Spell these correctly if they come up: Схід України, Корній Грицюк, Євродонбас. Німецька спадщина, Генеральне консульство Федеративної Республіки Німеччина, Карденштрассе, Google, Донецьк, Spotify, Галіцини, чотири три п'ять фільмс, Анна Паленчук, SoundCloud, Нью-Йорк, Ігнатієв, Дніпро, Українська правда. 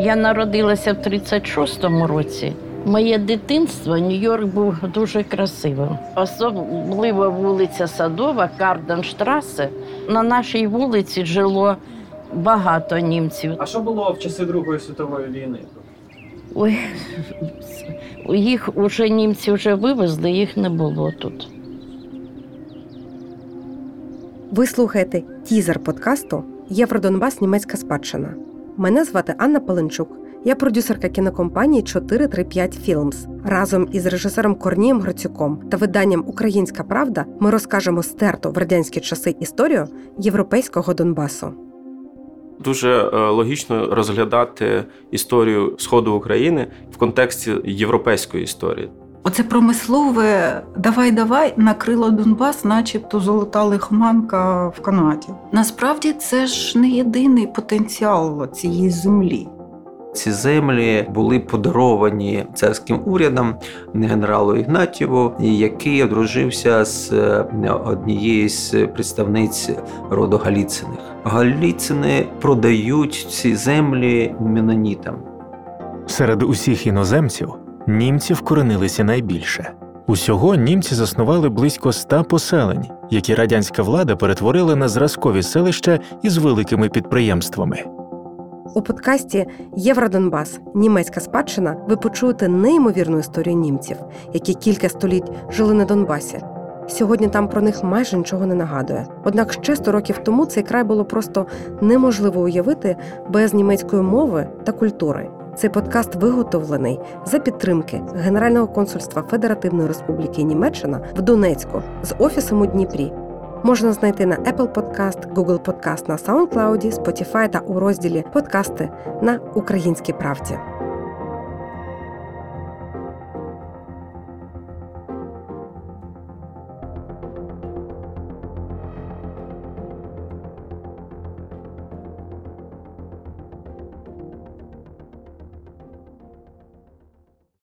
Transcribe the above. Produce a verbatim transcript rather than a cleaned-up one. Я народилася в тридцять шостому році. Моє дитинство, Нью-Йорк був дуже красивим. Особливо вулиця Садова, Карденштрассе. На нашій вулиці жило багато німців. А що було в часи Другої світової війни? Ой, їх уже німці вже вивезли, їх не було тут. Ви слухаєте тізер подкасту «Євродонбас. Німецька спадщина». Мене звати Анна Паленчук. Я продюсерка кінокомпанії чотири три п'ять фільмс. Разом із режисером Корнієм Грицюком та виданням «Українська правда» ми розкажемо стерту в радянські часи історію європейського Донбасу. Дуже логічно розглядати історію Сходу України в контексті європейської історії. Оце промислове «давай-давай» накрило Донбас, начебто золота лихоманка в Канаді. Насправді це ж не єдиний потенціал цієї землі. Ці землі були подаровані царським урядом генералу Ігнатієву, який одружився з однією з представниць роду Галіциних. Галіцини продають ці землі менонітам. Серед усіх іноземців німці вкоренилися найбільше. Усього німці заснували близько ста поселень, які радянська влада перетворила на зразкові селища із великими підприємствами. У подкасті «Євродонбас. Німецька спадщина» ви почуєте неймовірну історію німців, які кілька століть жили на Донбасі. Сьогодні там про них майже нічого не нагадує. Однак ще сто років тому цей край було просто неможливо уявити без німецької мови та культури. Цей подкаст виготовлений за підтримки Генерального консульства Федеративної Республіки Німеччина в Донецьку з офісом у Дніпрі. Можна знайти на Apple Podcast, Google Podcast, на SoundCloud, Spotify та у розділі «Подкасти» на «Українській правді».